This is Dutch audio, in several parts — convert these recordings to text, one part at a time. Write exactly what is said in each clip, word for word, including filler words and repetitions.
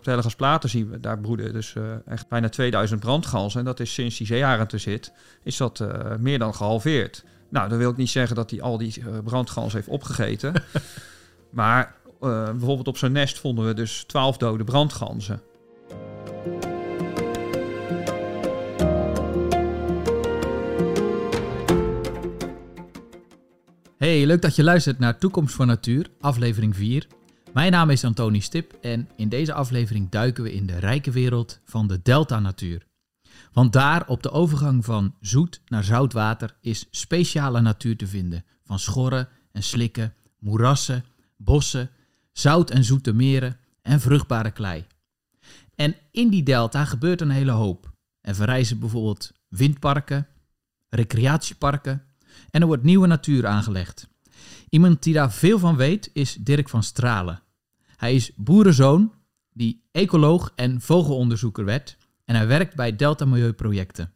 op de Hellegatsplaten zien we, daar broeden dus uh, echt bijna tweeduizend brandganzen. En dat is sinds die zeearend er zit, is dat uh, meer dan gehalveerd. Nou, dat wil ik niet zeggen dat hij al die uh, brandganzen heeft opgegeten. Maar uh, bijvoorbeeld op zijn nest vonden we dus twaalf dode brandganzen. Hey, leuk dat je luistert naar Toekomst voor Natuur, aflevering vier. Mijn naam is Anthonie Stip en in deze aflevering duiken we in de rijke wereld van de delta-natuur. Want daar, op de overgang van zoet naar zout water, is speciale natuur te vinden. Van schorren en slikken, moerassen, bossen, zout en zoete meren en vruchtbare klei. En in die delta gebeurt een hele hoop. Er verrijzen bijvoorbeeld windparken, recreatieparken en er wordt nieuwe natuur aangelegd. Iemand die daar veel van weet is Dirk van Straalen. Hij is boerenzoon die ecoloog en vogelonderzoeker werd en hij werkt bij Delta Milieuprojecten.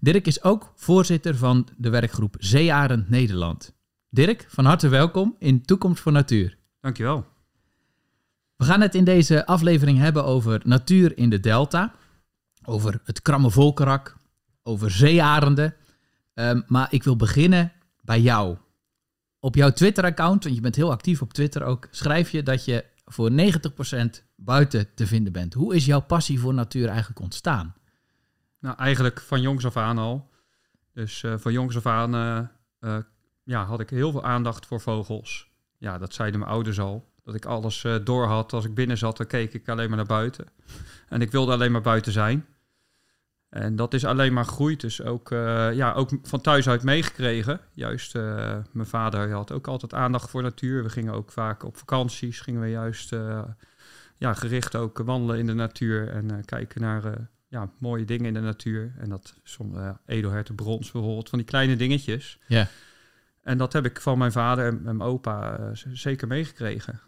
Dirk is ook voorzitter van de werkgroep Zeearend Nederland. Dirk, van harte welkom in Toekomst voor Natuur. Dankjewel. We gaan het in deze aflevering hebben over natuur in de delta, over het Krammer Volkerak, over zeearenden. Um, maar ik wil beginnen bij jou. Op jouw Twitter-account, want je bent heel actief op Twitter ook, schrijf je dat je voor negentig procent buiten te vinden bent. Hoe is jouw passie voor natuur eigenlijk ontstaan? Nou, eigenlijk van jongs af aan al. Dus uh, van jongs af aan uh, uh, ja, had ik heel veel aandacht voor vogels. Ja, dat zeiden mijn ouders al. Dat ik alles uh, door had. Als ik binnen zat, dan keek ik alleen maar naar buiten. En ik wilde alleen maar buiten zijn. En dat is alleen maar groeit, dus ook, uh, ja, ook van thuis uit meegekregen. Juist, uh, mijn vader had ook altijd aandacht voor natuur. We gingen ook vaak op vakanties, gingen we juist uh, ja, gericht ook wandelen in de natuur en uh, kijken naar uh, ja, mooie dingen in de natuur. En dat sommige uh, edelherten, brons bijvoorbeeld, van die kleine dingetjes. Yeah. En dat heb ik van mijn vader en mijn opa uh, zeker meegekregen.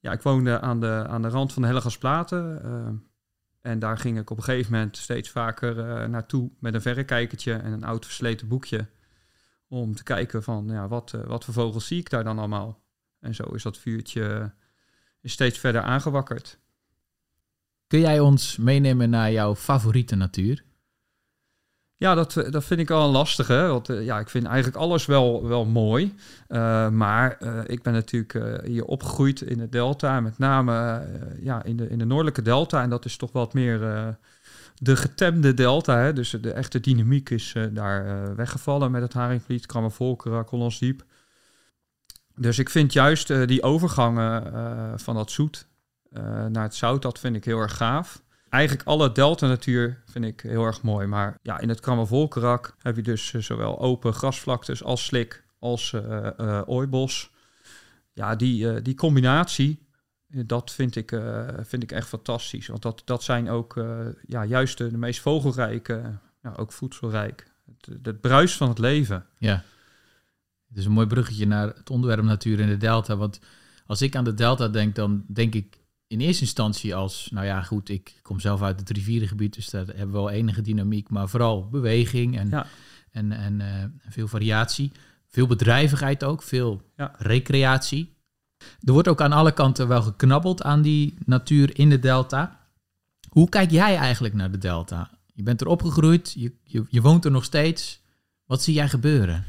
Ja, ik woonde aan de, aan de rand van de Hellegatsplaten. Uh, En daar ging ik op een gegeven moment steeds vaker uh, naartoe met een verrekijkertje en een oud versleten boekje. Om te kijken van, ja, wat, uh, wat voor vogels zie ik daar dan allemaal? En zo is dat vuurtje is steeds verder aangewakkerd. Kun jij ons meenemen naar jouw favoriete natuur? Ja, dat, dat vind ik al een lastige. Want uh, ja, ik vind eigenlijk alles wel, wel mooi. Uh, maar uh, ik ben natuurlijk uh, hier opgegroeid in de delta. Met name uh, ja, in, de, in de noordelijke delta. En dat is toch wat meer uh, de getemde delta. Hè? Dus de echte dynamiek is uh, daar uh, weggevallen met het Haringvliet, Krammer Volkerak, Rakhonansdiep. Dus ik vind juist uh, die overgangen uh, van dat zoet uh, naar het zout, dat vind ik heel erg gaaf. Eigenlijk alle deltanatuur vind ik heel erg mooi. Maar ja, in het Krammer Volkerak heb je dus zowel open grasvlaktes als slik als uh, uh, ooibos. Ja, die, uh, die combinatie, dat vind ik, uh, vind ik echt fantastisch. Want dat, dat zijn ook uh, ja, juist de, de meest vogelrijke, ja, ook voedselrijk. Het, het bruis van het leven. Ja, het is een mooi bruggetje naar het onderwerp natuur in de delta. Want als ik aan de delta denk, dan denk ik in eerste instantie als, nou ja, goed, ik kom zelf uit het rivierengebied, dus daar hebben we wel enige dynamiek, maar vooral beweging en, ja. en, en uh, veel variatie. Veel bedrijvigheid ook, veel ja. recreatie. Er wordt ook aan alle kanten wel geknabbeld aan die natuur in de delta. Hoe kijk jij eigenlijk naar de delta? Je bent er opgegroeid, je, je, je woont er nog steeds. Wat zie jij gebeuren?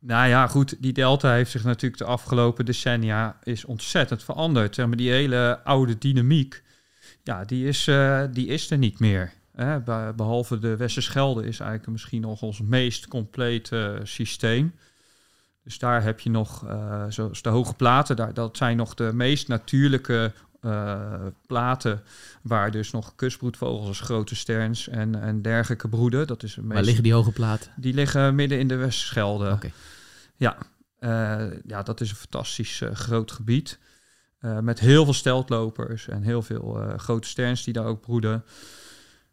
Nou ja, goed, die delta heeft zich natuurlijk de afgelopen decennia is ontzettend veranderd. Zeg maar, die hele oude dynamiek, ja, die is, uh, die is er niet meer. Hè? Be- behalve de Westerschelde is eigenlijk misschien nog ons meest complete uh, systeem. Dus daar heb je nog, uh, zoals de hoge platen, daar, dat zijn nog de meest natuurlijke uh, platen, waar dus nog kustbroedvogels als grote sterns en, en dergelijke broeden. Dat is het meest... Waar liggen die hoge platen? Die liggen midden in de Westerschelde. Okay. Ja, uh, ja, dat is een fantastisch uh, groot gebied. Uh, met heel veel steltlopers en heel veel uh, grote sterns die daar ook broeden.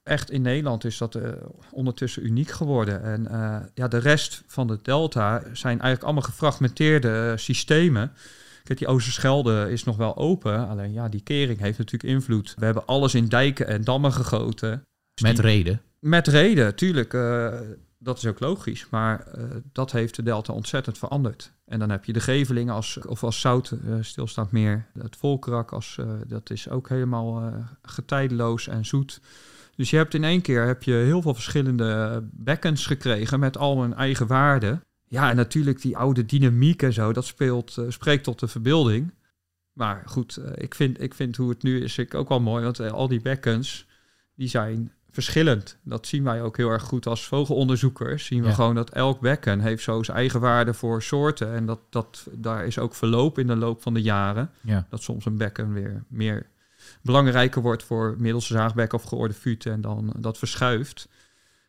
Echt in Nederland is dat uh, ondertussen uniek geworden. En uh, ja, de rest van de delta zijn eigenlijk allemaal gefragmenteerde uh, systemen. Kijk, die Oosterschelde is nog wel open. Alleen ja, die kering heeft natuurlijk invloed. We hebben alles in dijken en dammen gegoten. Dus met die, reden? Met reden, tuurlijk. Uh, Dat is ook logisch, maar uh, dat heeft de delta ontzettend veranderd. En dan heb je de Gevelingen als, of als zout uh, stilstaand meer. Het Volkerak, als, uh, dat is ook helemaal uh, getijdeloos en zoet. Dus je hebt in één keer heb je heel veel verschillende bekkens gekregen met al hun eigen waarden. Ja, en natuurlijk die oude dynamiek en zo, dat speelt, uh, spreekt tot de verbeelding. Maar goed, uh, ik, vind, ik vind hoe het nu is ik ook wel mooi, want uh, al die bekkens, die zijn verschillend. Dat zien wij ook heel erg goed als vogelonderzoekers. Zien we ja. gewoon dat elk bekken heeft zo zijn eigen waarde voor soorten. En dat, dat, daar is ook verloop in de loop van de jaren. Ja. Dat soms een bekken weer meer belangrijker wordt voor middelste zaagbekken of geoorde futen. En dan dat verschuift.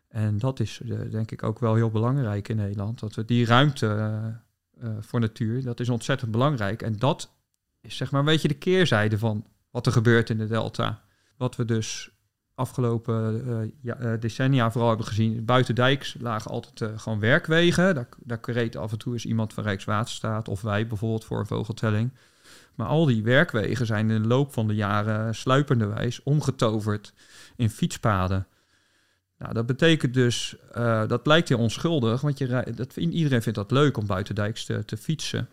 En dat is denk ik ook wel heel belangrijk in Nederland. Dat we die ruimte uh, uh, voor natuur, dat is ontzettend belangrijk. En dat is zeg maar een beetje de keerzijde van wat er gebeurt in de delta. Wat we dus afgelopen uh, ja, uh, decennia vooral hebben gezien. Buitendijks lagen altijd uh, gewoon werkwegen. Daar, daar reed af en toe eens iemand van Rijkswaterstaat of wij bijvoorbeeld voor een vogeltelling. Maar al die werkwegen zijn in de loop van de jaren sluipenderwijs omgetoverd in fietspaden. Nou, dat betekent dus, uh, dat lijkt heel onschuldig, want je rij, dat, iedereen vindt dat leuk om buitendijks te, te fietsen.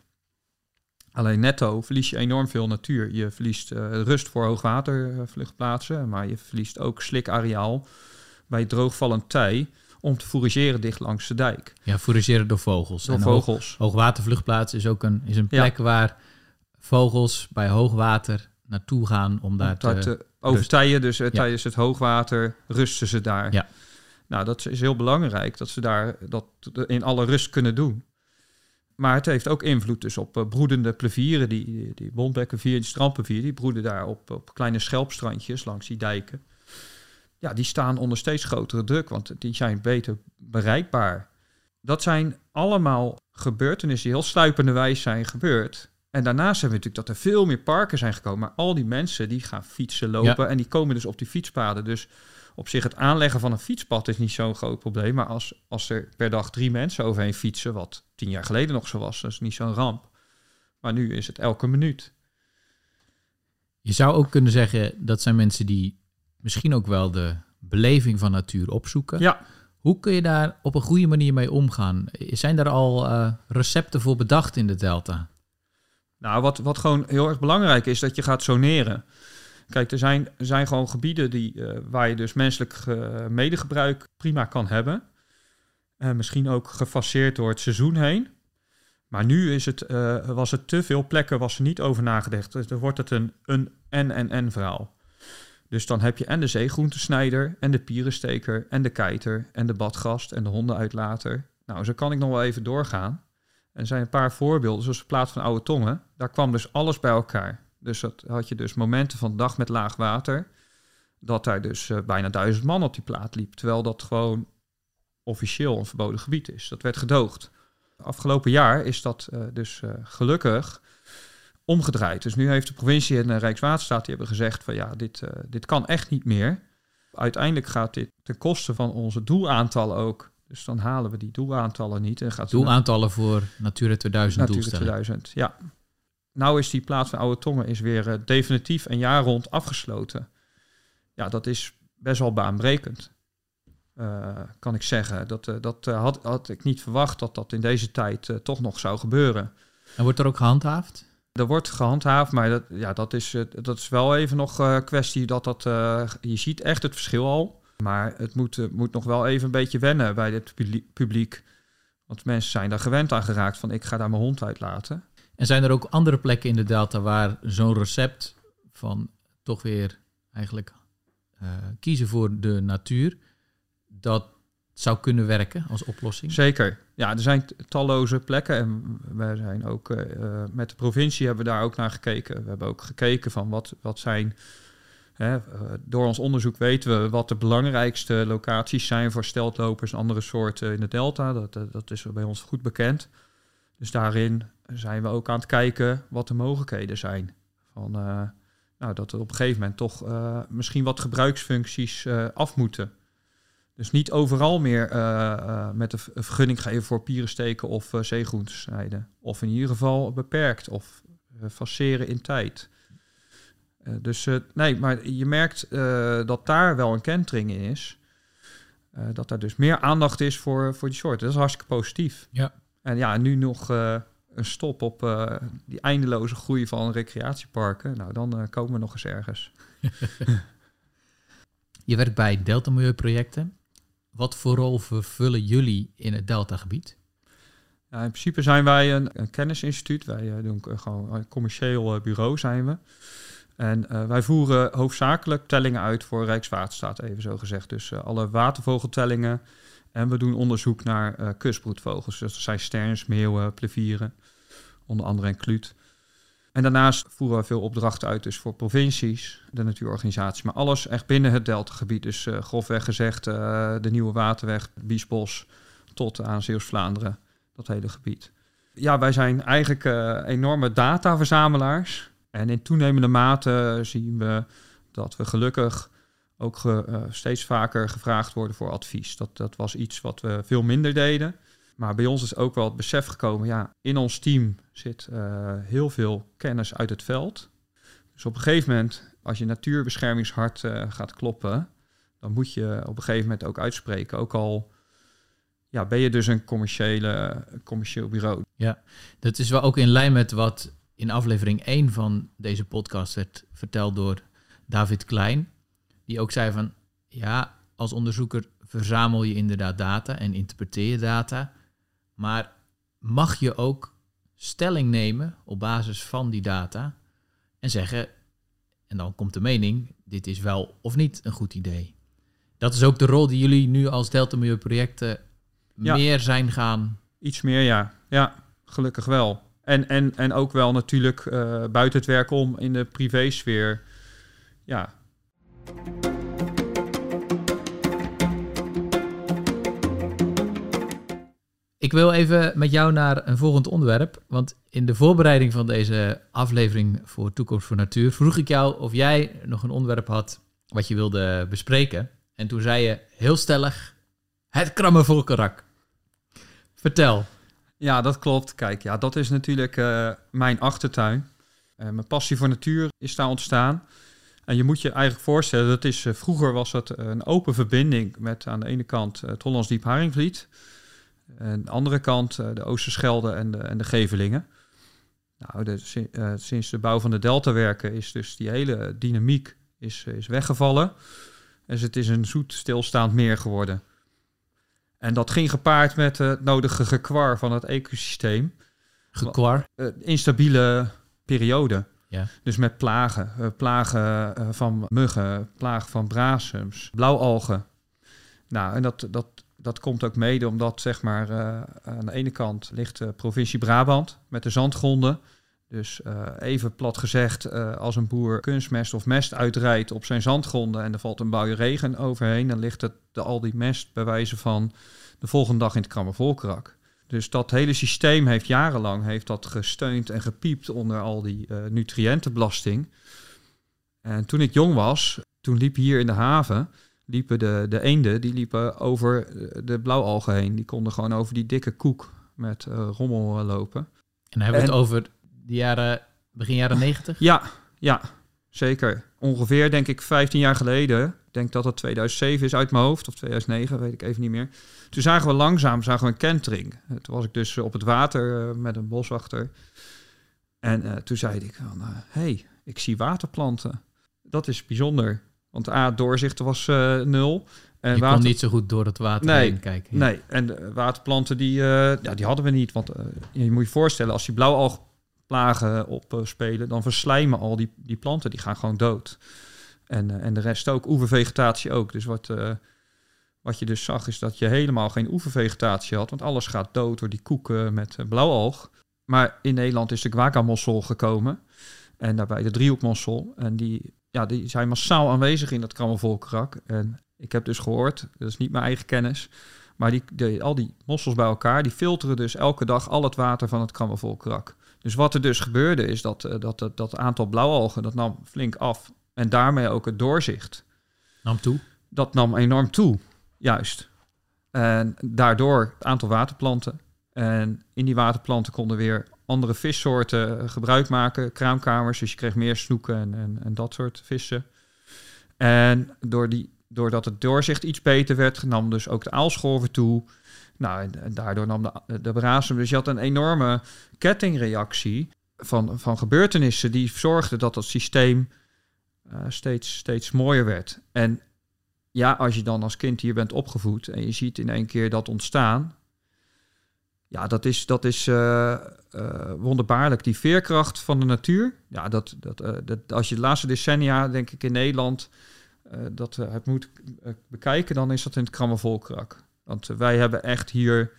Alleen netto verlies je enorm veel natuur. Je verliest uh, rust voor hoogwatervluchtplaatsen, maar je verliest ook slikareaal bij droogvallend tij om te fourageren dicht langs de dijk. Ja, fourageren door vogels. Door en vogels. Hoog, hoogwatervluchtplaats is ook een, is een plek ja. waar vogels bij hoogwater naartoe gaan om daar om te, te overtijen. Dus uh, ja. tijdens het hoogwater rusten ze daar. Ja. Nou, dat is heel belangrijk dat ze daar dat in alle rust kunnen doen. Maar het heeft ook invloed dus op uh, broedende plevieren. Die, die bontbekkenvier, die strandplevier, die broeden daar op, op kleine schelpstrandjes langs die dijken. Ja, die staan onder steeds grotere druk, want die zijn beter bereikbaar. Dat zijn allemaal gebeurtenissen die heel sluipenderwijs zijn gebeurd. En daarnaast hebben we natuurlijk dat er veel meer parken zijn gekomen. Maar al die mensen die gaan fietsen, lopen ja. en die komen dus op die fietspaden. Dus op zich het aanleggen van een fietspad is niet zo'n groot probleem. Maar als, als er per dag drie mensen overheen fietsen, wat tien jaar geleden nog zo was, dat is niet zo'n ramp. Maar nu is het elke minuut. Je zou ook kunnen zeggen, dat zijn mensen die misschien ook wel de beleving van natuur opzoeken. Ja. Hoe kun je daar op een goede manier mee omgaan? Zijn daar al uh, recepten voor bedacht in de delta? Nou, wat, wat gewoon heel erg belangrijk is, dat je gaat zoneren. Kijk, er zijn, zijn gewoon gebieden die, uh, waar je dus menselijk uh, medegebruik prima kan hebben. Uh, misschien ook gefaseerd door het seizoen heen. Maar nu is het, uh, was het te veel plekken, was er niet over nagedacht. Dus dan wordt het een en-en-en verhaal. Dus dan heb je en de zeegroentesnijder, en de pierensteker, en de keiter, en de badgast, en de hondenuitlater. Nou, zo kan ik nog wel even doorgaan. Er zijn een paar voorbeelden, zoals de plaats van Oude Tongen. Daar kwam dus alles bij elkaar. Dus dat had je dus momenten van de dag met laag water, dat daar dus uh, bijna duizend man op die plaat liep. Terwijl dat gewoon officieel een verboden gebied is. Dat werd gedoogd. Afgelopen jaar is dat uh, dus uh, gelukkig omgedraaid. Dus nu heeft de provincie en de Rijkswaterstaat die hebben gezegd van ja, dit, uh, dit kan echt niet meer. Uiteindelijk gaat dit ten koste van onze doelaantallen ook. Dus dan halen we die doelaantallen niet. En gaat doelaantallen naar, voor Natura tweeduizend doelstellingen. Natura tweeduizend, ja. Nou is die plaats van Oude Tongen is weer uh, definitief een jaar rond afgesloten. Ja, dat is best wel baanbrekend, uh, kan ik zeggen. Dat, uh, dat uh, had, had ik niet verwacht dat dat in deze tijd uh, toch nog zou gebeuren. En wordt er ook gehandhaafd? Er wordt gehandhaafd, maar dat, ja, dat, is, uh, dat is wel even nog een uh, kwestie dat dat... Uh, je ziet echt het verschil al, maar het moet, uh, moet nog wel even een beetje wennen bij het publiek. Want mensen zijn daar gewend aan geraakt van ik ga daar mijn hond uitlaten. En zijn er ook andere plekken in de delta waar zo'n recept van toch weer eigenlijk uh, kiezen voor de natuur, dat zou kunnen werken als oplossing? Zeker. Ja, er zijn talloze plekken en wij zijn ook uh, met de provincie hebben we daar ook naar gekeken. We hebben ook gekeken van wat, wat zijn, hè, door ons onderzoek weten we wat de belangrijkste locaties zijn voor steltlopers en andere soorten in de delta. Dat, dat is bij ons goed bekend. Dus daarin zijn we ook aan het kijken wat de mogelijkheden zijn. Van, uh, nou, dat er op een gegeven moment toch uh, misschien wat gebruiksfuncties uh, af moeten. Dus niet overal meer uh, uh, met een vergunning geven voor pierensteken of uh, zeegroenten snijden. Of in ieder geval beperkt of uh, faceren in tijd. Uh, dus uh, nee, maar je merkt uh, dat daar wel een kentering in is. Uh, dat daar dus meer aandacht is voor, voor die soorten. Dat is hartstikke positief. Ja. En ja, nu nog... Uh, een stop op uh, die eindeloze groei van recreatieparken. Nou, dan uh, komen we nog eens ergens. Je werkt bij Delta Milieuprojecten. Wat voor rol vervullen jullie in het Deltagebied? Ja, in principe zijn wij een, een kennisinstituut. Wij uh, doen gewoon een commercieel uh, bureau zijn we. En uh, wij voeren hoofdzakelijk tellingen uit voor Rijkswaterstaat, even zo gezegd. Dus uh, alle watervogeltellingen. En we doen onderzoek naar uh, kustbroedvogels. Dus dat zijn sterns, meeuwen, plevieren, onder andere en kluut. En daarnaast voeren we veel opdrachten uit dus voor provincies, de natuurorganisaties. Maar alles echt binnen het deltagebied. Dus uh, grofweg gezegd uh, de Nieuwe Waterweg, Biesbos tot aan Zeeuws-Vlaanderen. Dat hele gebied. Ja, wij zijn eigenlijk uh, enorme dataverzamelaars. En in toenemende mate zien we dat we gelukkig ook ge, uh, steeds vaker gevraagd worden voor advies. Dat, dat was iets wat we veel minder deden. Maar bij ons is ook wel het besef gekomen, ja, in ons team zit uh, heel veel kennis uit het veld. Dus op een gegeven moment, als je natuurbeschermingshart uh, gaat kloppen, dan moet je op een gegeven moment ook uitspreken. Ook al ja, ben je dus een commerciële, commercieel bureau. Ja, dat is wel ook in lijn met wat in aflevering één van deze podcast werd verteld door David Klein. Die ook zei van, ja, als onderzoeker verzamel je inderdaad data en interpreteer je data. Maar mag je ook stelling nemen op basis van die data en zeggen, en dan komt de mening, dit is wel of niet een goed idee. Dat is ook de rol die jullie nu als Delta Milieuprojecten ja. meer zijn gaan. Iets meer, ja. Ja, gelukkig wel. En, en, en ook wel natuurlijk uh, buiten het werk om in de privésfeer, ja. Ik wil even met jou naar een volgend onderwerp. Want in de voorbereiding van deze aflevering voor Toekomst voor Natuur vroeg ik jou of jij nog een onderwerp had wat je wilde bespreken. En toen zei je heel stellig, het Krammer Volkerak. Vertel. Ja, dat klopt. Kijk, ja, dat is natuurlijk uh, mijn achtertuin. Uh, mijn passie voor natuur is daar ontstaan. En je moet je eigenlijk voorstellen, dat is, uh, vroeger was dat een open verbinding met aan de ene kant het Hollandsdiep Haringvliet. En aan de andere kant uh, de Oosterschelde en de, en de Gevelingen. Nou, de, uh, sinds de bouw van de deltawerken is dus die hele dynamiek is, is weggevallen. Dus het is een zoet stilstaand meer geworden. En dat ging gepaard met uh, het nodige gekwar van het ecosysteem. Gekwar? Uh, instabiele periode. Ja. Dus met plagen. Uh, plagen uh, van muggen, plagen van brasems, blauwalgen. Nou, en dat, dat, dat komt ook mede omdat, zeg maar, uh, aan de ene kant ligt de provincie Brabant met de zandgronden. Dus uh, even plat gezegd, uh, als een boer kunstmest of mest uitrijdt op zijn zandgronden en er valt een buien regen overheen, dan ligt het de, al die mest bij wijze van de volgende dag in het Krammer Volkerak. Dus dat hele systeem heeft jarenlang heeft dat gesteund en gepiept onder al die uh, nutriëntenbelasting. En toen ik jong was, toen liep hier in de haven, liepen de, de eenden die liepen over de blauwalgen heen. Die konden gewoon over die dikke koek met uh, rommel uh, lopen. En dan hebben we het over de jaren, begin jaren negentig? Ja, ja, zeker. Ongeveer, denk ik, vijftien jaar geleden. Ik denk dat dat tweeduizend zeven is uit mijn hoofd, of tweeduizend negen, weet ik even niet meer. Toen zagen we langzaam zagen we een kentering. Toen was ik dus op het water uh, met een boswachter. En uh, toen zei ik van, uh, hey, ik zie waterplanten. Dat is bijzonder. Want A, doorzicht was uh, nul. En je water kon niet zo goed door het water nee, heen kijken. Ja. Nee, en de waterplanten die, uh, ja, die hadden we niet. Want uh, je moet je voorstellen, als die blauwalgplagen opspelen, uh, dan verslijmen al die, die planten. Die gaan gewoon dood. En, uh, en de rest ook, oevervegetatie ook. Dus wat, uh, wat je dus zag is dat je helemaal geen oevervegetatie had. Want alles gaat dood door die koeken met uh, blauwalg. Maar in Nederland is de guacamossel gekomen. En daarbij de driehoekmossel. En die... Ja, die zijn massaal aanwezig in dat Krammer Volkerak. En ik heb dus gehoord, dat is niet mijn eigen kennis, maar die, de, al die mossels bij elkaar, die filteren dus elke dag al het water van het Krammer Volkerak. Dus wat er dus gebeurde is dat dat, dat dat aantal blauwalgen, dat nam flink af. En daarmee ook het doorzicht. Nam toe? Dat nam enorm toe, juist. En daardoor het aantal waterplanten. En in die waterplanten konden weer andere vissoorten gebruik maken, kraamkamers. Dus je kreeg meer snoeken en, en, en dat soort vissen. En door die doordat het doorzicht iets beter werd, nam dus ook de aalscholven toe. Nou, en, en daardoor nam de, de brasem. Dus je had een enorme kettingreactie van, van gebeurtenissen die zorgden dat dat systeem uh, steeds, steeds mooier werd. En ja, als je dan als kind hier bent opgevoed en je ziet in één keer dat ontstaan. Ja, dat is, dat is uh, uh, wonderbaarlijk. Die veerkracht van de natuur. Ja, dat, dat, uh, dat, als je de laatste decennia, denk ik, in Nederland uh, dat we het moet uh, bekijken, dan is dat in het Krammer Volkerak. Want uh, wij hebben echt hier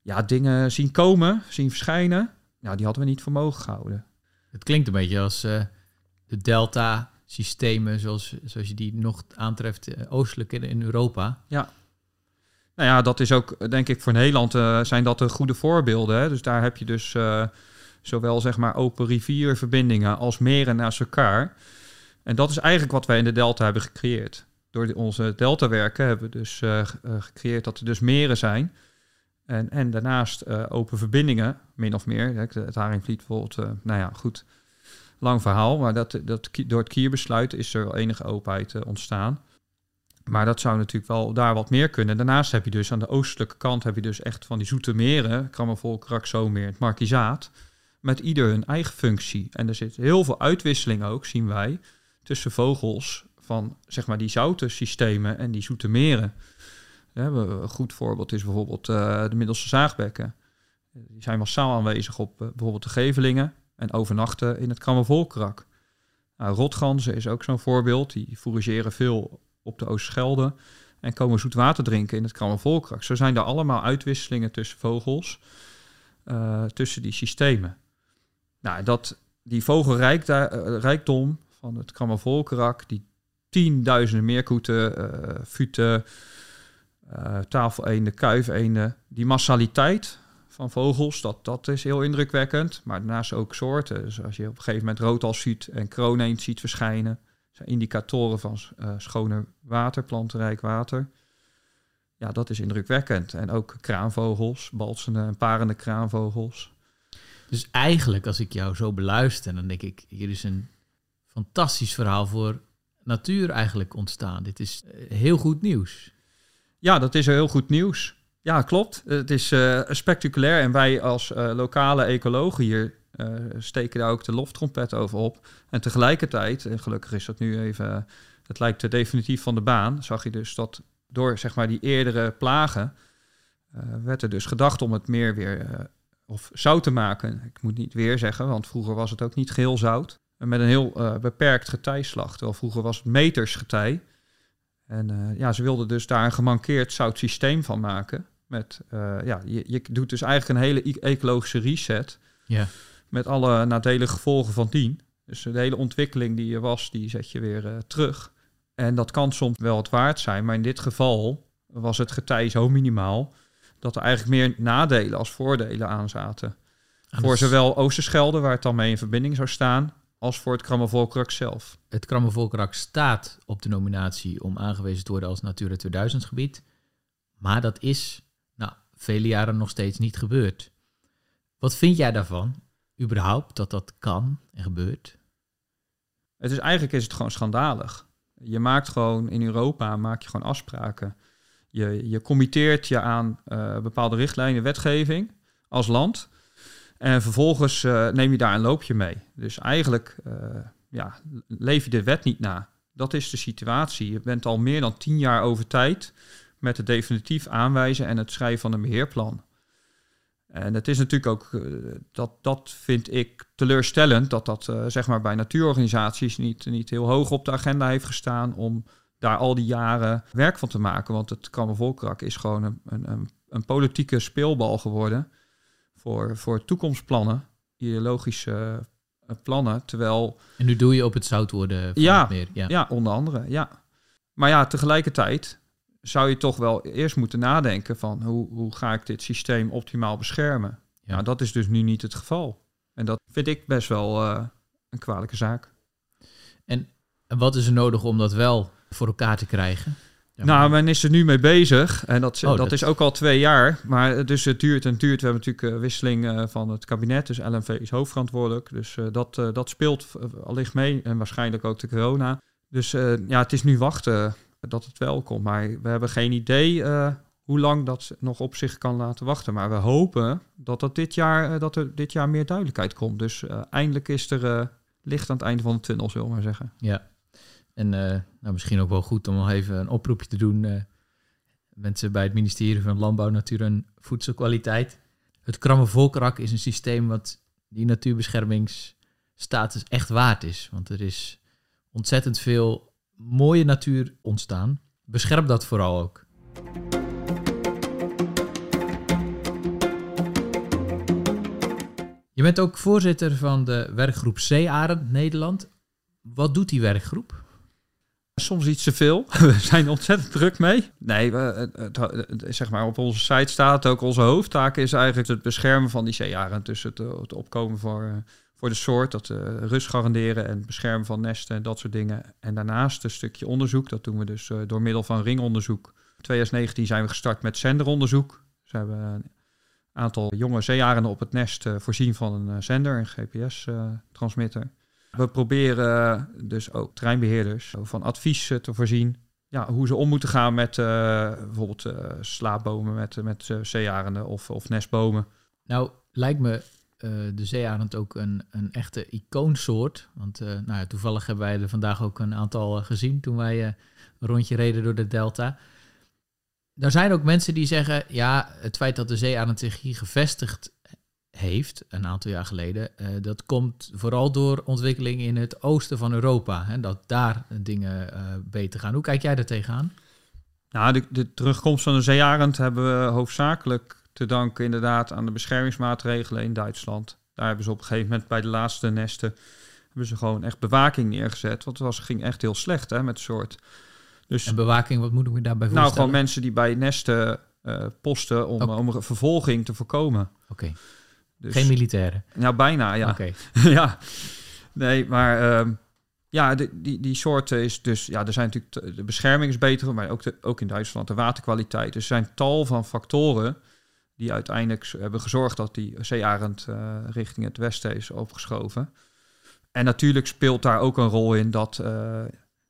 ja, dingen zien komen, zien verschijnen. Nou, die hadden we niet voor mogelijk gehouden. Het klinkt een beetje als uh, de delta-systemen, zoals, zoals je die nog aantreft, uh, oostelijk in, in Europa. Ja. Nou ja, dat is ook, denk ik, voor Nederland uh, zijn dat de goede voorbeelden. Hè? Dus daar heb je dus uh, zowel zeg maar open rivierverbindingen als meren naast elkaar. En dat is eigenlijk wat wij in de delta hebben gecreëerd. Door die, onze deltawerken hebben we dus uh, gecreëerd dat er dus meren zijn. En, en daarnaast uh, open verbindingen, min of meer. Hè? Het Haringvliet bijvoorbeeld, uh, nou ja, goed, lang verhaal. Maar dat, dat, door het Kierbesluit is er wel enige openheid uh, ontstaan. Maar dat zou natuurlijk wel daar wat meer kunnen. Daarnaast heb je dus aan de oostelijke kant heb je dus echt van die zoete meren, Krammer Volkerak, Zoommeer, het Markiezaat, met ieder hun eigen functie. En er zit heel veel uitwisseling ook, zien wij, tussen vogels van zeg maar die zoute systemen en die zoete meren. Ja, een goed voorbeeld is bijvoorbeeld uh, de middelste zaagbekken. Die zijn massaal aanwezig op uh, bijvoorbeeld de Gevelingen en overnachten in het Krammer Volkerak. Nou, rotganzen is ook zo'n voorbeeld. Die fourageren veel op de Oosterschelde en komen zoet water drinken in het Krammer Volkerak. Zo zijn er allemaal uitwisselingen tussen vogels, uh, tussen die systemen. Nou, dat, die vogelrijkdom van het Krammer Volkerak, die tienduizenden meerkoeten, uh, futen, uh, tafeleenden, kuifeenden, die massaliteit van vogels, dat, dat is heel indrukwekkend. Maar daarnaast ook soorten. Dus als je op een gegeven moment roodhalsziet en krooneend ziet verschijnen, zijn indicatoren van uh, schoner water, plantenrijk water. Ja, dat is indrukwekkend. En ook kraanvogels, balsende en parende kraanvogels. Dus eigenlijk, als ik jou zo beluister, dan denk ik, hier is een fantastisch verhaal voor natuur eigenlijk ontstaan. Dit is heel goed nieuws. Ja, dat is heel goed nieuws. Ja, klopt. Het is uh, spectaculair. En wij als uh, lokale ecologen hier Uh, steken daar ook de loftrompet over op. En tegelijkertijd, en gelukkig is dat nu even, het lijkt definitief van de baan, zag je dus dat door zeg maar die eerdere plagen uh, werd er dus gedacht om het meer weer uh, of zout te maken. Ik moet niet weer zeggen, want vroeger was het ook niet geheel zout. En met een heel uh, beperkt getijslacht. Terwijl vroeger was het meters getij. En uh, ja, ze wilden dus daar een gemankeerd zoutsysteem van maken. Met, uh, ja, je, je doet dus eigenlijk een hele ecologische reset. Ja. Met alle nadelige gevolgen van dien. Dus de hele ontwikkeling die er was, die zet je weer uh, terug. En dat kan soms wel het waard zijn. Maar in dit geval was het getij zo minimaal dat er eigenlijk meer nadelen als voordelen aan zaten. Ah, voor zowel Oosterschelde, waar het dan mee in verbinding zou staan, als voor het Krammer Volkerak zelf. Het Krammer Volkerak staat op de nominatie om aangewezen te worden als Natura tweeduizend gebied. Maar dat is nou, vele jaren nog steeds niet gebeurd. Wat vind jij daarvan? Überhaupt dat dat kan en gebeurt? Het is, eigenlijk is het gewoon schandalig. Je maakt gewoon in Europa maak je gewoon afspraken. Je, je committeert je aan uh, bepaalde richtlijnen, wetgeving als land. En vervolgens uh, neem je daar een loopje mee. Dus eigenlijk uh, ja, leef je de wet niet na. Dat is de situatie. Je bent al meer dan tien jaar over tijd met het definitief aanwijzen en het schrijven van een beheerplan. En het is natuurlijk ook, dat, dat vind ik teleurstellend, dat dat uh, zeg maar bij natuurorganisaties niet, niet heel hoog op de agenda heeft gestaan om daar al die jaren werk van te maken. Want het Krammer Volkerak is gewoon een, een, een politieke speelbal geworden voor, voor toekomstplannen, ideologische plannen. Terwijl, en nu doe je op het zout worden van ja, het meer. Ja. ja, onder andere. Ja. Maar ja, tegelijkertijd zou je toch wel eerst moeten nadenken van hoe, hoe ga ik dit systeem optimaal beschermen? Ja. Nou, dat is dus nu niet het geval. En dat vind ik best wel uh, een kwalijke zaak. En, en wat is er nodig om dat wel voor elkaar te krijgen? Ja, nou, maar men is er nu mee bezig. En dat, oh, dat, dat is ook al twee jaar. Maar dus het duurt en duurt. We hebben natuurlijk uh, wisseling uh, van het kabinet. Dus L N V is hoofdverantwoordelijk. Dus uh, dat, uh, dat speelt uh, allicht mee. En waarschijnlijk ook de corona. Dus uh, ja, het is nu wachten dat het wel komt. Maar we hebben geen idee uh, hoe lang dat nog op zich kan laten wachten. Maar we hopen dat, dat, dit jaar, uh, dat er dit jaar meer duidelijkheid komt. Dus uh, eindelijk is er uh, licht aan het einde van de tunnel, zullen we maar zeggen. Ja, en uh, nou, misschien ook wel goed om nog even een oproepje te doen. Uh, mensen bij het ministerie van Landbouw, Natuur en Voedselkwaliteit. Het Krammer Volkerak is een systeem wat die natuurbeschermingsstatus echt waard is. Want er is ontzettend veel mooie natuur ontstaan. Bescherm dat vooral ook. Je bent ook voorzitter van de werkgroep Zeearend Nederland. Wat doet die werkgroep? Soms iets te veel. We zijn ontzettend druk mee. Nee, we, zeg maar, op onze site staat ook onze hoofdtaak is eigenlijk het beschermen van die zeearend. Dus het, het opkomen voor, voor de soort, dat uh, rust garanderen en het beschermen van nesten en dat soort dingen. En daarnaast een stukje onderzoek. Dat doen we dus uh, door middel van ringonderzoek. In twintig negentien zijn we gestart met zenderonderzoek. Dus we hebben een aantal jonge zeearenden op het nest uh, voorzien van een uh, zender, een G P S-transmitter. Uh, We proberen dus ook treinbeheerders van advies te voorzien. Ja, hoe ze om moeten gaan met uh, bijvoorbeeld uh, slaapbomen met, met uh, zeearenden of, of nestbomen. Nou, lijkt me uh, de zeearend ook een, een echte icoonsoort. Want uh, nou ja, toevallig hebben wij er vandaag ook een aantal uh, gezien toen wij uh, een rondje reden door de delta. Er zijn ook mensen die zeggen, ja, het feit dat de zeearend zich hier gevestigd heeft, een aantal jaar geleden, uh, dat komt vooral door ontwikkelingen in het oosten van Europa. Hè, dat daar dingen uh, beter gaan. Hoe kijk jij daar tegenaan? Nou, de, de terugkomst van de zeearend hebben we hoofdzakelijk te danken inderdaad aan de beschermingsmaatregelen in Duitsland. Daar hebben ze op een gegeven moment bij de laatste nesten hebben ze gewoon echt bewaking neergezet. Want het was, ging echt heel slecht hè, met soort. Dus, en bewaking, wat moet ik me daarbij voorstellen? Nou, gewoon mensen die bij nesten uh, posten om, okay. om een vervolging te voorkomen. Oké. Okay. Dus, geen militairen? Nou, bijna, ja. Okay. ja. Nee, maar um, ja, de, die, die soorten is dus... Ja, er zijn natuurlijk... De bescherming is beter, maar ook, de, ook in Duitsland de waterkwaliteit. Er zijn tal van factoren die uiteindelijk hebben gezorgd dat die zeearend uh, richting het westen is opgeschoven. En natuurlijk speelt daar ook een rol in dat... Uh,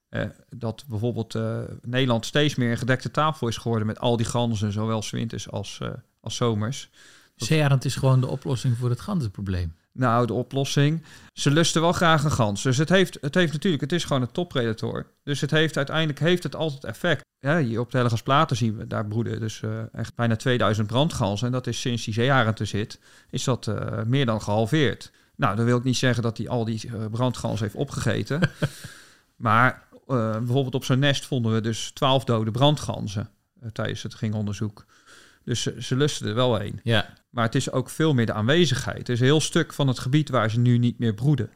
eh, dat bijvoorbeeld uh, Nederland steeds meer een gedekte tafel is geworden met al die ganzen, zowel 's winters als, uh, als zomers. Zeearend is gewoon de oplossing voor het ganzenprobleem. Nou, de oplossing. Ze lusten wel graag een gans. Dus het heeft, het heeft natuurlijk, het is gewoon een toppredator. Dus het heeft uiteindelijk heeft het altijd effect. Ja, hier op de Hellegatsplaten zien we, daar broeden dus uh, echt bijna tweeduizend brandganzen. En dat is sinds die zeearend er zit, is dat uh, meer dan gehalveerd. Nou, dan wil ik niet zeggen dat hij al die uh, brandganzen heeft opgegeten. maar uh, bijvoorbeeld op zijn nest vonden we dus twaalf dode brandganzen uh, tijdens het ringonderzoek. Dus ze, ze lusten er wel heen. Ja. Maar het is ook veel meer de aanwezigheid. Het is een heel stuk van het gebied waar ze nu niet meer broeden.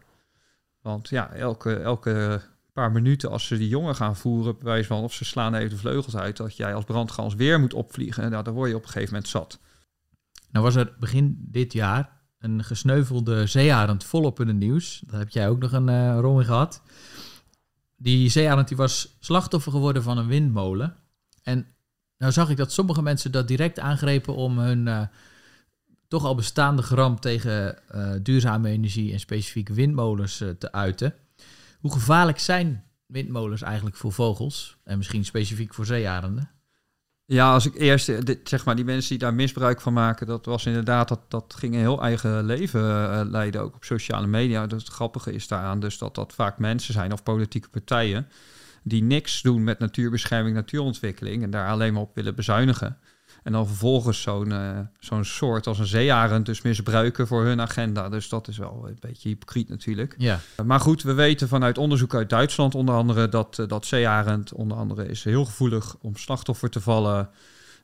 Want ja, elke, elke paar minuten als ze die jongen gaan voeren, bij wijze van of ze slaan even de vleugels uit, dat jij als brandgans weer moet opvliegen. En nou, daar word je op een gegeven moment zat. Nou was er begin dit jaar een gesneuvelde zeearend volop in het nieuws. Daar heb jij ook nog een uh, rol in gehad. Die zeearend die was slachtoffer geworden van een windmolen. En nou zag ik dat sommige mensen dat direct aangrepen om hun uh, toch al bestaande geramp tegen uh, duurzame energie en specifiek windmolens uh, te uiten. Hoe gevaarlijk zijn windmolens eigenlijk voor vogels en misschien specifiek voor zeearenden? Ja, als ik eerst, dit, zeg maar, die mensen die daar misbruik van maken, dat was inderdaad, dat, dat ging een heel eigen leven uh, leiden, ook op sociale media. Dat het grappige is daaraan dus dat dat vaak mensen zijn of politieke partijen die niks doen met natuurbescherming, natuurontwikkeling en daar alleen maar op willen bezuinigen. En dan vervolgens zo'n, uh, zo'n soort als een zeearend dus misbruiken voor hun agenda. Dus dat is wel een beetje hypocriet natuurlijk. Ja. Maar goed, we weten vanuit onderzoek uit Duitsland onder andere dat, uh, dat zeearend onder andere is heel gevoelig om slachtoffer te vallen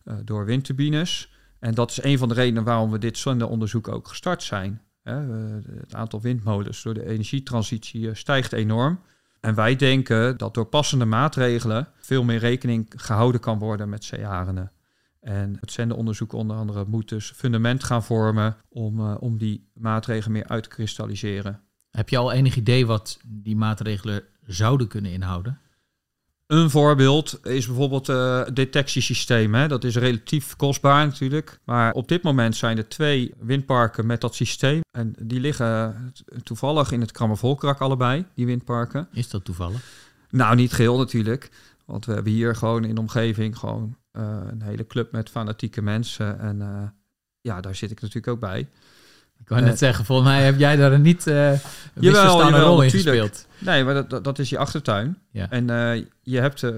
uh, door windturbines. En dat is een van de redenen waarom we dit zondeonderzoek ook gestart zijn. Hè? Uh, het aantal windmolens door de energietransitie uh, stijgt enorm. En wij denken dat door passende maatregelen veel meer rekening gehouden kan worden met zeearenden. En het zenderonderzoek onder andere moet dus fundament gaan vormen om, uh, om die maatregelen meer uit te kristalliseren. Heb je al enig idee wat die maatregelen zouden kunnen inhouden? Een voorbeeld is bijvoorbeeld uh, het detectiesysteem. Hè. Dat is relatief kostbaar natuurlijk. Maar op dit moment zijn er twee windparken met dat systeem. En die liggen toevallig in het Krammer Volkerak allebei, die windparken. Is dat toevallig? Nou, niet geheel natuurlijk. Want we hebben hier gewoon in de omgeving gewoon uh, een hele club met fanatieke mensen. En uh, ja, daar zit ik natuurlijk ook bij. Ik kan uh, net zeggen, volgens mij heb jij daar niet uh, een misverstaande rol in gespeeld. Nee, maar dat, dat is je achtertuin. Ja. En uh, je hebt uh,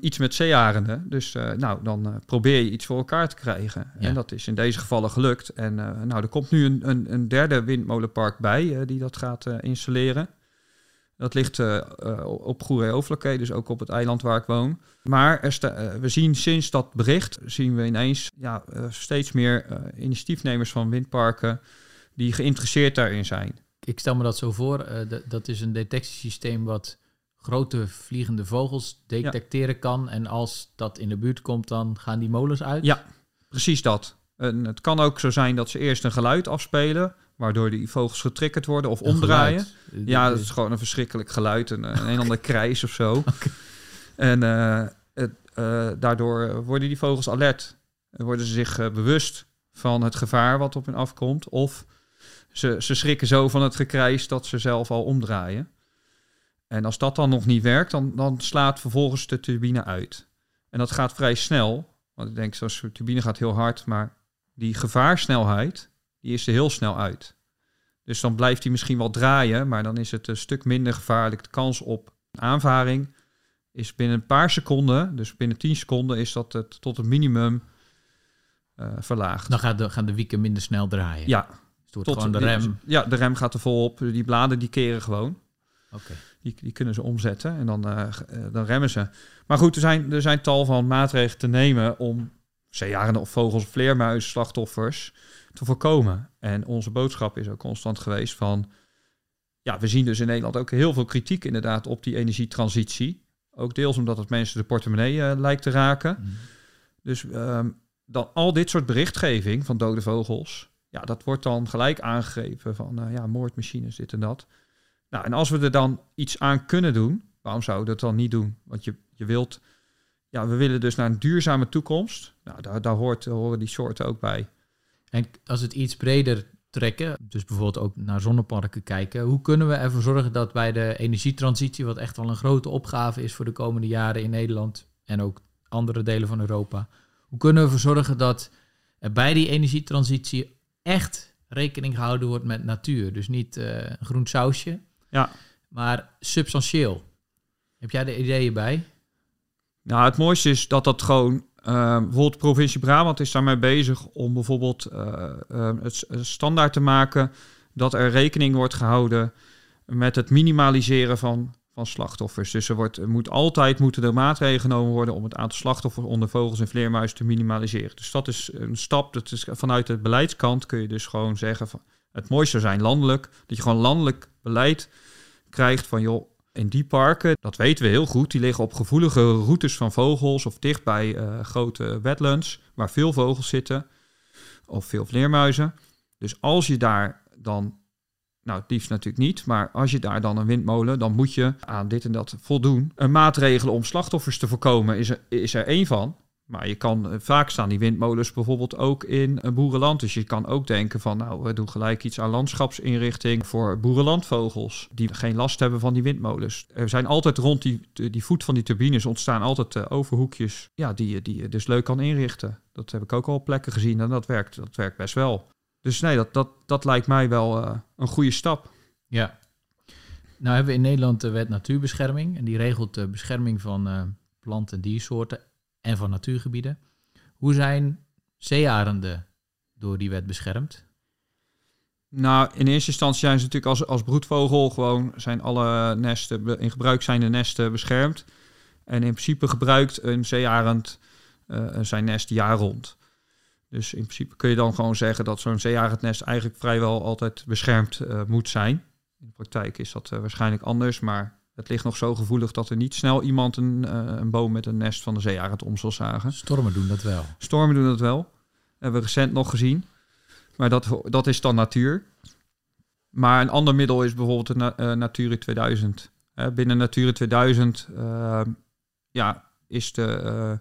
iets met zeearenden. Dus uh, nou, dan uh, probeer je iets voor elkaar te krijgen. Ja. En dat is in deze gevallen gelukt. En uh, nou, er komt nu een, een, een derde windmolenpark bij uh, die dat gaat uh, installeren. Dat ligt uh, uh, op Goeree-Overflakkee, dus ook op het eiland waar ik woon. Maar er sta, uh, we zien sinds dat bericht zien we ineens ja, uh, steeds meer uh, initiatiefnemers van windparken die geïnteresseerd daarin zijn. Ik stel me dat zo voor, uh, d- dat is een detectiesysteem wat grote vliegende vogels detecteren ja. kan. En als dat in de buurt komt, dan gaan die molens uit? Ja, precies dat. En het kan ook zo zijn dat ze eerst een geluid afspelen, waardoor die vogels getriggerd worden of een omdraaien. Geluid. Ja, dat is gewoon een verschrikkelijk geluid. Een, een, een ander krijs of zo. Okay. En uh, het, uh, daardoor worden die vogels alert. En worden ze zich uh, bewust van het gevaar wat op hen afkomt. Of ze, ze schrikken zo van het gekrijs dat ze zelf al omdraaien. En als dat dan nog niet werkt, dan, dan slaat vervolgens de turbine uit. En dat gaat vrij snel. Want ik denk, zo'n turbine gaat heel hard, maar die gevaarsnelheid, die is er heel snel uit. Dus dan blijft hij misschien wel draaien, maar dan is het een stuk minder gevaarlijk. De kans op aanvaring is binnen een paar seconden, dus binnen tien seconden, is dat het tot het minimum uh, verlaagd. Dan gaat de, gaan de wieken minder snel draaien? Ja. Dus wordt tot, gewoon de rem? Die, ja, de rem gaat er vol op. Die bladen die keren gewoon. Okay. Die, die kunnen ze omzetten en dan, uh, uh, dan remmen ze. Maar goed, er zijn, er zijn tal van maatregelen te nemen om zeearenden of vogels, vleermuizen, slachtoffers te voorkomen. En onze boodschap is ook constant geweest van, ja, we zien dus in Nederland ook heel veel kritiek inderdaad op die energietransitie. Ook deels omdat het mensen de portemonnee uh, lijkt te raken. Mm. Dus um, dan al dit soort berichtgeving van dode vogels, ja, dat wordt dan gelijk aangegrepen van, uh, ja, moordmachines, dit en dat. Nou, en als we er dan iets aan kunnen doen, waarom zouden we dat dan niet doen? Want je, je wilt, ja, we willen dus naar een duurzame toekomst. Nou, daar, daar hoort, horen die soorten ook bij. En als we het iets breder trekken, dus bijvoorbeeld ook naar zonneparken kijken, hoe kunnen we ervoor zorgen dat bij de energietransitie, wat echt wel een grote opgave is voor de komende jaren in Nederland en ook andere delen van Europa, hoe kunnen we ervoor zorgen dat er bij die energietransitie echt rekening gehouden wordt met natuur? Dus niet uh, een groen sausje, ja, maar substantieel. Heb jij er ideeën bij? Nou, het mooiste is dat dat gewoon... Uh, bijvoorbeeld de provincie Brabant is daarmee bezig om bijvoorbeeld uh, uh, het standaard te maken dat er rekening wordt gehouden met het minimaliseren van, van slachtoffers. Dus er, wordt, er moet altijd moeten er maatregelen genomen worden om het aantal slachtoffers onder vogels en vleermuizen te minimaliseren. Dus dat is een stap. Dat is, vanuit de beleidskant kun je dus gewoon zeggen van, het mooiste zou zijn landelijk, dat je gewoon landelijk beleid krijgt van joh, in die parken, dat weten we heel goed, die liggen op gevoelige routes van vogels of dicht bij uh, grote wetlands, waar veel vogels zitten of veel vleermuizen. Dus als je daar dan, nou het liefst natuurlijk niet, maar als je daar dan een windmolen, dan moet je aan dit en dat voldoen. Een maatregel om slachtoffers te voorkomen is er, is er één van, maar je kan, vaak staan die windmolens bijvoorbeeld ook in een boerenland. Dus je kan ook denken van, nou, we doen gelijk iets aan landschapsinrichting voor boerenlandvogels die geen last hebben van die windmolens. Er zijn altijd rond die, die voet van die turbines ontstaan altijd uh, overhoekjes, ja, die, die je dus leuk kan inrichten. Dat heb ik ook al op plekken gezien en dat werkt, dat werkt best wel. Dus nee, dat, dat, dat lijkt mij wel uh, een goede stap. Ja. Nou hebben we in Nederland de wet natuurbescherming en die regelt de bescherming van uh, plant- en diersoorten en van natuurgebieden. Hoe zijn zeearenden door die wet beschermd? Nou, in eerste instantie zijn ze natuurlijk als, als broedvogel gewoon, zijn alle nesten, in gebruik zijn de nesten beschermd. En in principe gebruikt een zeearend uh, zijn nest jaar rond. Dus in principe kun je dan gewoon zeggen dat zo'n zeearendnest eigenlijk vrijwel altijd beschermd uh, moet zijn. In de praktijk is dat uh, waarschijnlijk anders, maar het ligt nog zo gevoelig dat er niet snel iemand een, uh, een boom met een nest van de zeearend om zal zagen. Stormen doen dat wel. Stormen doen dat wel. Dat hebben we recent nog gezien. Maar dat, dat is dan natuur. Maar een ander middel is bijvoorbeeld de na, uh, Natura tweeduizend. Uh, binnen Natura tweeduizend uh, ja, is de uh,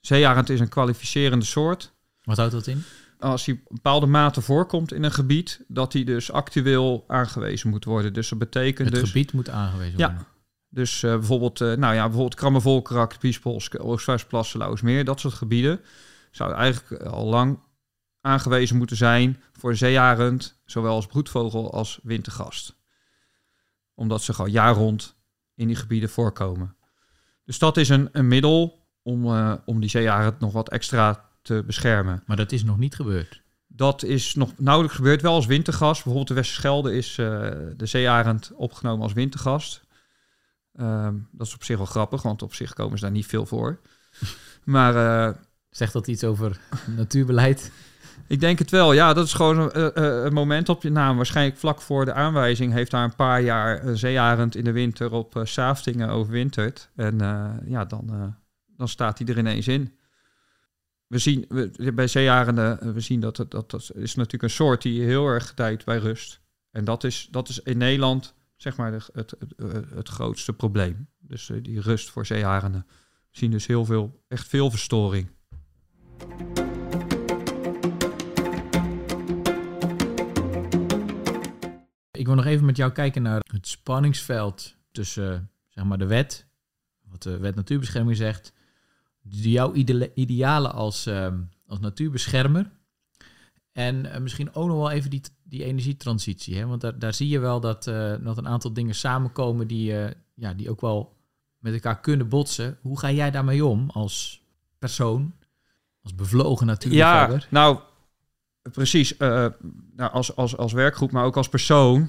zeearend is een kwalificerende soort. Wat houdt dat in? Als hij bepaalde mate voorkomt in een gebied, dat hij dus actueel aangewezen moet worden. Dus dat betekent het dus... Het gebied moet aangewezen worden? Ja. Dus uh, bijvoorbeeld, uh, nou ja, bijvoorbeeld Krammer Volkerak, Piespolsk, Oostvaardersplassen, Lausmeer, dat soort gebieden zou eigenlijk al lang aangewezen moeten zijn voor zeearend, zowel als broedvogel als wintergast. Omdat ze gewoon jaar rond in die gebieden voorkomen. Dus dat is een, een middel om, uh, om die zeearend nog wat extra te beschermen. Maar dat is nog niet gebeurd? Dat is nog nauwelijks gebeurd, wel als wintergast. Bijvoorbeeld de Westerschelde is uh, de zeearend opgenomen als wintergast. Um, dat is op zich wel grappig, want op zich komen ze daar niet veel voor. Maar uh, zegt dat iets over natuurbeleid? Ik denk het wel. Ja, dat is gewoon een, een, een moment op je naam. Waarschijnlijk vlak voor de aanwijzing heeft daar een paar jaar een zeearend in de winter op uh, Saeftinghe overwinterd. En uh, ja, dan, uh, dan staat hij er ineens in. We zien we, bij zeearenden, we zien dat het, dat, dat is natuurlijk een soort die heel erg gedijt bij rust. En dat is, dat is in Nederland zeg maar het, het, het grootste probleem. Dus die rust voor zeearenden. We zien dus heel veel, echt veel verstoring. Ik wil nog even met jou kijken naar het spanningsveld tussen zeg maar, de wet, wat de wet natuurbescherming zegt, jouw idealen als, um, als natuurbeschermer en uh, misschien ook nog wel even die, die energietransitie. Hè? Want daar, daar zie je wel dat, uh, dat een aantal dingen samenkomen die, uh, ja, die ook wel met elkaar kunnen botsen. Hoe ga jij daarmee om als persoon, als bevlogen natuurbeschermer? Ja, nou... Precies, uh, nou als, als, als werkgroep, maar ook als persoon uh,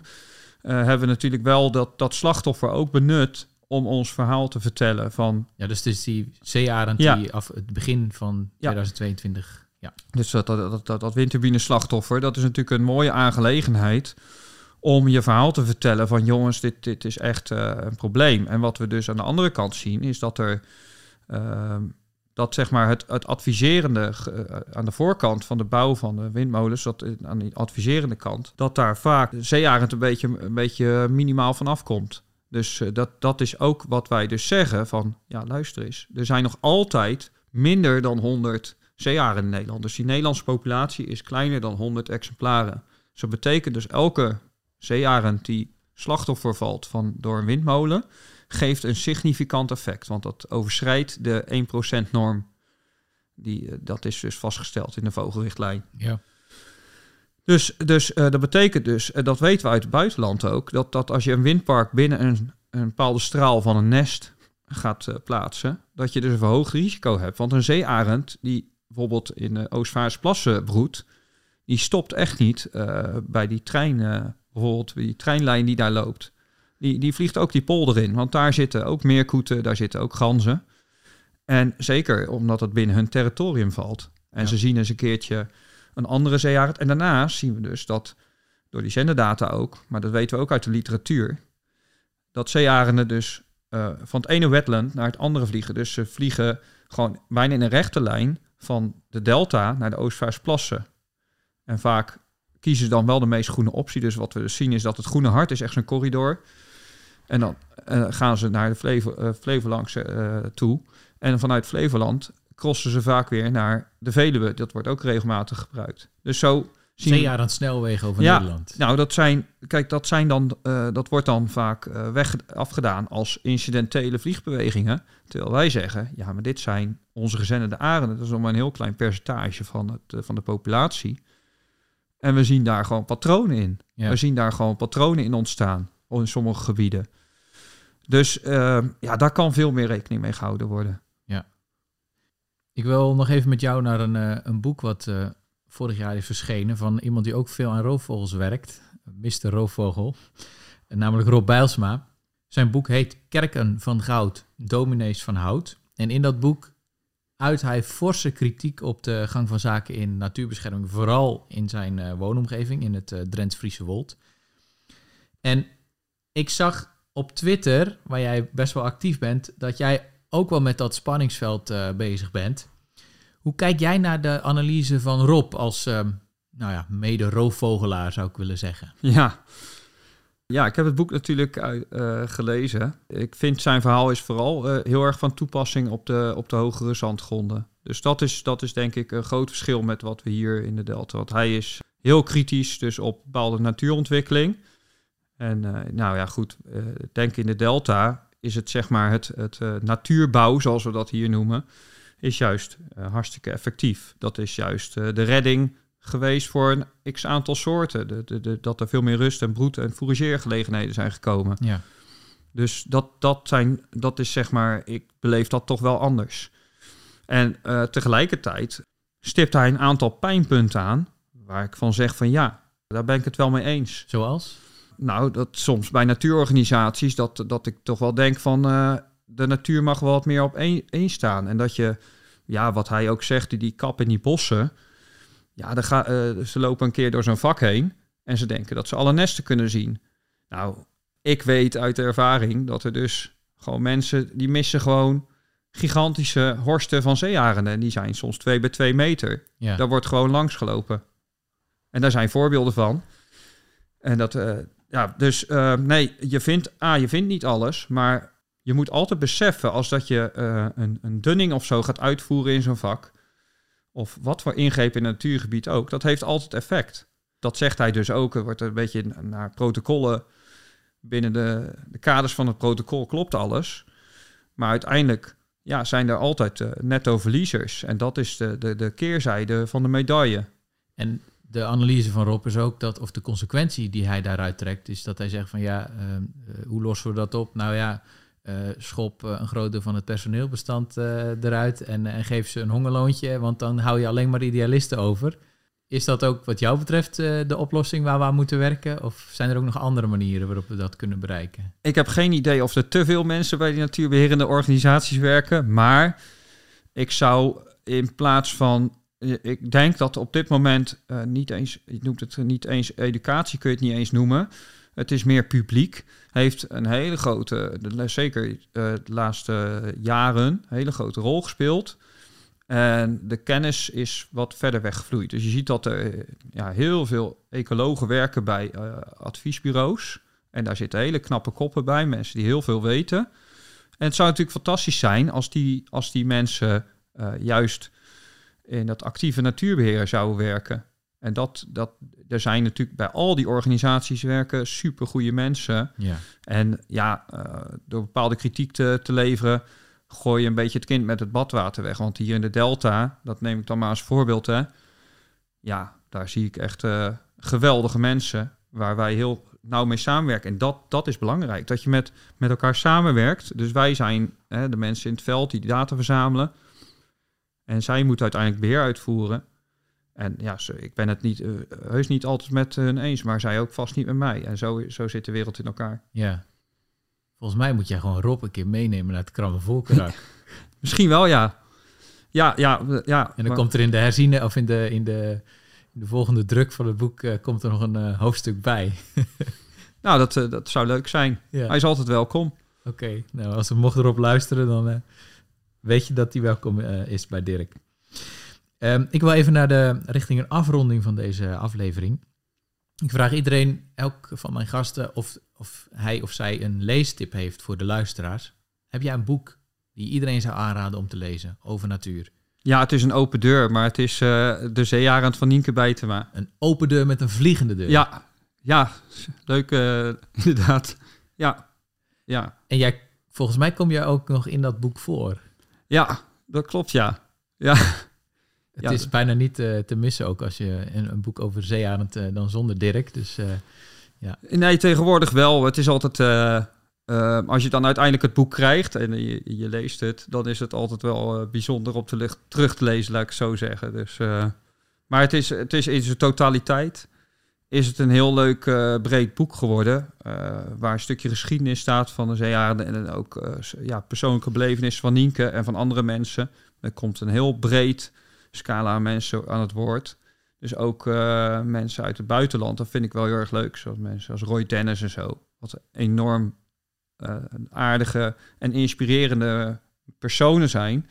hebben we natuurlijk wel dat, dat slachtoffer ook benut om ons verhaal te vertellen. Van... Ja, dus het is die zeearend ja. die af het begin van tweeduizend tweeëntwintig... Ja. Ja. Dus dat, dat, dat, dat, dat windturbine slachtoffer, dat is natuurlijk een mooie aangelegenheid om je verhaal te vertellen van jongens, dit, dit is echt uh, een probleem. En wat we dus aan de andere kant zien is dat er... Uh, dat zeg maar het, het adviserende uh, aan de voorkant van de bouw van de windmolens, dat, uh, aan die adviserende kant, dat daar vaak de zeearend een beetje, een beetje minimaal van afkomt. Dus uh, dat, dat is ook wat wij dus zeggen van, ja luister eens, er zijn nog altijd minder dan honderd zeearenden in Nederland. Dus die Nederlandse populatie is kleiner dan honderd exemplaren. Dus dat betekent dus elke zeearend die slachtoffer valt van, door een windmolen, geeft een significant effect, want dat overschrijdt de één procent norm. Die, dat is dus vastgesteld in de vogelrichtlijn. Ja. Dus, dus uh, dat betekent dus, uh, dat weten we uit het buitenland ook, dat, dat als je een windpark binnen een, een bepaalde straal van een nest gaat uh, plaatsen, dat je dus een verhoogd risico hebt. Want een zeearend die bijvoorbeeld in de Oostvaardersplassen broedt, die stopt echt niet uh, bij die trein, uh, bijvoorbeeld die treinlijn die daar loopt. Die, die vliegt ook die polder in, want daar zitten ook meerkoeten, daar zitten ook ganzen. En zeker omdat het binnen hun territorium valt. En ja. ze zien eens een keertje een andere zeearend. En daarnaast zien we dus dat, door die zenderdata ook, maar dat weten we ook uit de literatuur, dat zeearenden dus uh, van het ene wetland naar het andere vliegen. Dus ze vliegen gewoon bijna in een rechte lijn van de delta naar de Oostvaardersplassen. En vaak kiezen ze dan wel de meest groene optie. Dus wat we dus zien is dat het Groene Hart is echt zo'n corridor. En dan uh, gaan ze naar de Flevo, uh, Flevoland uh, toe. En vanuit Flevoland crossen ze vaak weer naar de Veluwe. Dat wordt ook regelmatig gebruikt. Dus zo zien zeearend snelwegen over ja, Nederland. Nou, dat zijn, kijk, dat zijn dan, uh, dat wordt dan vaak uh, weg afgedaan als incidentele vliegbewegingen. Terwijl wij zeggen, ja, maar dit zijn onze gezenderde arenden. Dat is nog maar een heel klein percentage van, het, uh, van de populatie. En we zien daar gewoon patronen in. Ja. We zien daar gewoon patronen in ontstaan. In sommige gebieden. Dus uh, ja, daar kan veel meer rekening mee gehouden worden. Ja. Ik wil nog even met jou naar een, uh, een boek wat uh, vorig jaar is verschenen van iemand die ook veel aan roofvogels werkt. mister Roofvogel. Namelijk Rob Bijlsma. Zijn boek heet Kerken van Goud, Dominees van Hout. En in dat boek uit hij forse kritiek op de gang van zaken in natuurbescherming. Vooral in zijn uh, woonomgeving, in het uh, Drents-Friese Wold. En ik zag op Twitter, waar jij best wel actief bent, dat jij ook wel met dat spanningsveld uh, bezig bent. Hoe kijk jij naar de analyse van Rob als uh, nou ja, mede-roofvogelaar, zou ik willen zeggen? Ja, ja ik heb het boek natuurlijk uh, gelezen. Ik vind zijn verhaal is vooral uh, heel erg van toepassing op de, op de hogere zandgronden. Dus dat is, dat is denk ik een groot verschil met wat we hier in de Delta. Want hij is heel kritisch dus op bepaalde natuurontwikkeling. En uh, nou ja, goed, ik uh, denk in de delta is het zeg maar het, het uh, natuurbouw, zoals we dat hier noemen, is juist uh, hartstikke effectief. Dat is juist uh, de redding geweest voor een x-aantal soorten. De, de, de, dat er veel meer rust en broed- en fourageergelegenheden zijn gekomen. Ja. Dus dat, dat, zijn, dat is zeg maar, ik beleef dat toch wel anders. En uh, tegelijkertijd stipt hij een aantal pijnpunten aan, waar ik van zeg van ja, daar ben ik het wel mee eens. Zoals? Nou, dat soms bij natuurorganisaties, dat, dat ik toch wel denk van uh, de natuur mag wel wat meer op één, één staan. En dat je, ja, wat hij ook zegt, die, die kap in die bossen, ja, de ga, uh, ze lopen een keer door zo'n vak heen en ze denken dat ze alle nesten kunnen zien. Nou, ik weet uit de ervaring dat er dus gewoon mensen, die missen gewoon gigantische horsten van zeearenden. En die zijn soms twee bij twee meter. Ja. Daar wordt gewoon langs gelopen. En daar zijn voorbeelden van. En dat, uh, ja, dus uh, nee, je vindt, ah, je vindt niet alles, maar je moet altijd beseffen als dat je uh, een, een dunning of zo gaat uitvoeren in zo'n vak, of wat voor ingreep in het natuurgebied ook, dat heeft altijd effect. Dat zegt hij dus ook. Er wordt een beetje naar protocollen, binnen de, de kaders van het protocol klopt alles. Maar uiteindelijk ja, zijn er altijd uh, netto verliezers. En dat is de, de, de keerzijde van de medaille. En de analyse van Rob is ook dat, of de consequentie die hij daaruit trekt, is dat hij zegt van ja, uh, hoe lossen we dat op? Nou ja, uh, schop een groot deel van het personeelbestand uh, eruit en, en geef ze een hongerloontje, want dan hou je alleen maar idealisten over. Is dat ook wat jou betreft uh, de oplossing waar we aan moeten werken? Of zijn er ook nog andere manieren waarop we dat kunnen bereiken? Ik heb geen idee of er te veel mensen bij die natuurbeherende organisaties werken. Maar ik zou in plaats van... Ik denk dat op dit moment uh, niet eens... Je noemt het niet eens educatie, kun je het niet eens noemen. Het is meer publiek. Heeft een hele grote, zeker uh, de laatste jaren, een hele grote rol gespeeld. En de kennis is wat verder weggevloeid. Dus je ziet dat er ja, heel veel ecologen werken bij uh, adviesbureaus. En daar zitten hele knappe koppen bij, mensen die heel veel weten. En het zou natuurlijk fantastisch zijn als die, als die mensen uh, juist in dat actieve natuurbeheer zouden werken. En dat, dat, er zijn natuurlijk bij al die organisaties werken supergoeie mensen. Ja. En ja, uh, door bepaalde kritiek te, te leveren, gooi je een beetje het kind met het badwater weg. Want hier in de Delta, dat neem ik dan maar als voorbeeld, hè. Ja, daar zie ik echt uh, geweldige mensen waar wij heel nauw mee samenwerken. En dat, dat is belangrijk, dat je met, met elkaar samenwerkt. Dus wij zijn hè, de mensen in het veld die die data verzamelen. En zij moeten uiteindelijk beheer uitvoeren. En ja, ik ben het niet, uh, heus niet altijd met hun eens, maar zij ook vast niet met mij. En zo, zo zit de wereld in elkaar. Ja. Volgens mij moet jij gewoon Rob een keer meenemen naar het Krammer Volkerak. Misschien wel, ja. Ja, ja, ja. En dan maar... komt er in de herziene of in de, in de, in de volgende druk van het boek uh, komt er nog een uh, hoofdstuk bij. Nou, dat, uh, dat zou leuk zijn. Ja. Hij is altijd welkom. Oké, okay. Nou, als we mochten Rob luisteren, dan uh, weet je dat hij welkom uh, is bij Dirk. Um, ik wil even naar de richting een afronding van deze aflevering. Ik vraag iedereen, elk van mijn gasten, of, of hij of zij een leestip heeft voor de luisteraars. Heb jij een boek die iedereen zou aanraden om te lezen over natuur? Ja, het is een open deur, maar het is uh, De zeearend van Nienke Beintema. Een open deur met een vliegende deur? Ja, ja, leuk uh, inderdaad. Ja. Ja. En jij, volgens mij kom jij ook nog in dat boek voor. Ja, dat klopt, ja. Ja. Het ja, is bijna niet uh, te missen ook als je een, een boek over zeearend uh, dan zonder Dirk. Dus, uh, ja. Nee, tegenwoordig wel. Het is altijd, uh, uh, als je dan uiteindelijk het boek krijgt en je, je leest het, dan is het altijd wel uh, bijzonder om te licht, terug te lezen, laat ik het zo zeggen. Dus, uh, maar het is, het is in zijn totaliteit is het een heel leuk uh, breed boek geworden. Uh, waar een stukje geschiedenis staat van de zeearenden en ook uh, ja, persoonlijke belevenis van Nienke en van andere mensen. Er komt een heel breed scala mensen aan het woord. Dus ook uh, mensen uit het buitenland. Dat vind ik wel heel erg leuk. Zoals mensen als Roy Dennis en zo. Wat enorm uh, aardige en inspirerende personen zijn.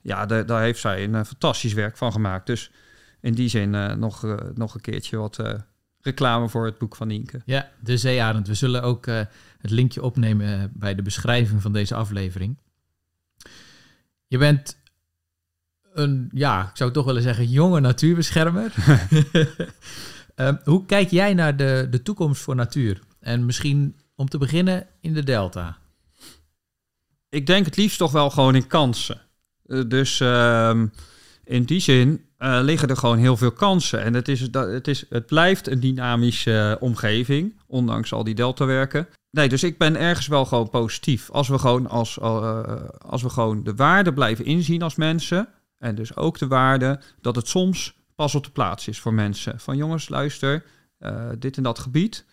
Ja, de, daar heeft zij een uh, fantastisch werk van gemaakt. Dus in die zin uh, nog, uh, nog een keertje wat uh, reclame voor het boek van Nienke. Ja, De zeearend. We zullen ook uh, het linkje opnemen bij de beschrijving van deze aflevering. Je bent... Een, ja, ik zou toch willen zeggen, jonge natuurbeschermer. um, hoe kijk jij naar de, de toekomst voor natuur? En misschien om te beginnen in de Delta. ik denk het liefst toch wel gewoon in kansen. Uh, dus uh, in die zin uh, liggen er gewoon heel veel kansen. En het, is, het, is, het blijft een dynamische uh, omgeving, ondanks al die deltawerken. Nee, dus ik ben ergens wel gewoon positief. Als we gewoon, als, uh, als we gewoon de waarde blijven inzien als mensen, en dus ook de waarde dat het soms pas op de plaats is voor mensen. Van jongens, luister, uh, dit en dat gebied.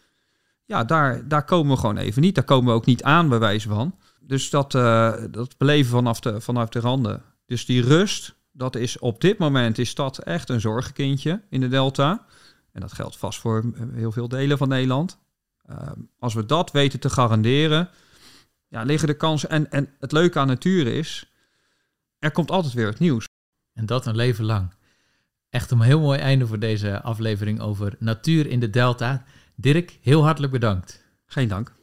Ja, daar, daar komen we gewoon even niet. Daar komen we ook niet aan, bij wijze van. Dus dat, uh, dat beleven vanaf de, vanaf de randen. Dus die rust, dat is op dit moment is dat echt een zorgenkindje in de delta. En dat geldt vast voor heel veel delen van Nederland. Uh, als we dat weten te garanderen, ja, liggen de kansen. En, en het leuke aan natuur is, er komt altijd weer het nieuws. En dat een leven lang. Echt een heel mooi einde voor deze aflevering over natuur in de delta. Dirk, heel hartelijk bedankt. Geen dank.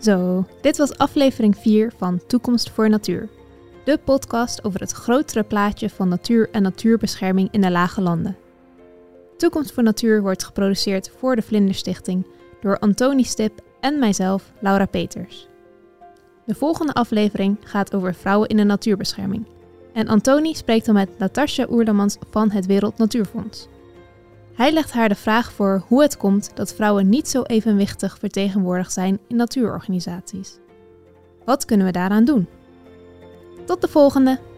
Zo, dit was aflevering vier van Toekomst voor Natuur. De podcast over het grotere plaatje van natuur en natuurbescherming in de Lage Landen. Toekomst voor Natuur wordt geproduceerd voor de Vlinderstichting door Anthonie Stip en mijzelf, Laura Peters. De volgende aflevering gaat over vrouwen in de natuurbescherming. En Anthonie spreekt dan met Natasja Oerlemans van het Wereld Natuurfonds. Hij legt haar de vraag voor hoe het komt dat vrouwen niet zo evenwichtig vertegenwoordigd zijn in natuurorganisaties. Wat kunnen we daaraan doen? Tot de volgende!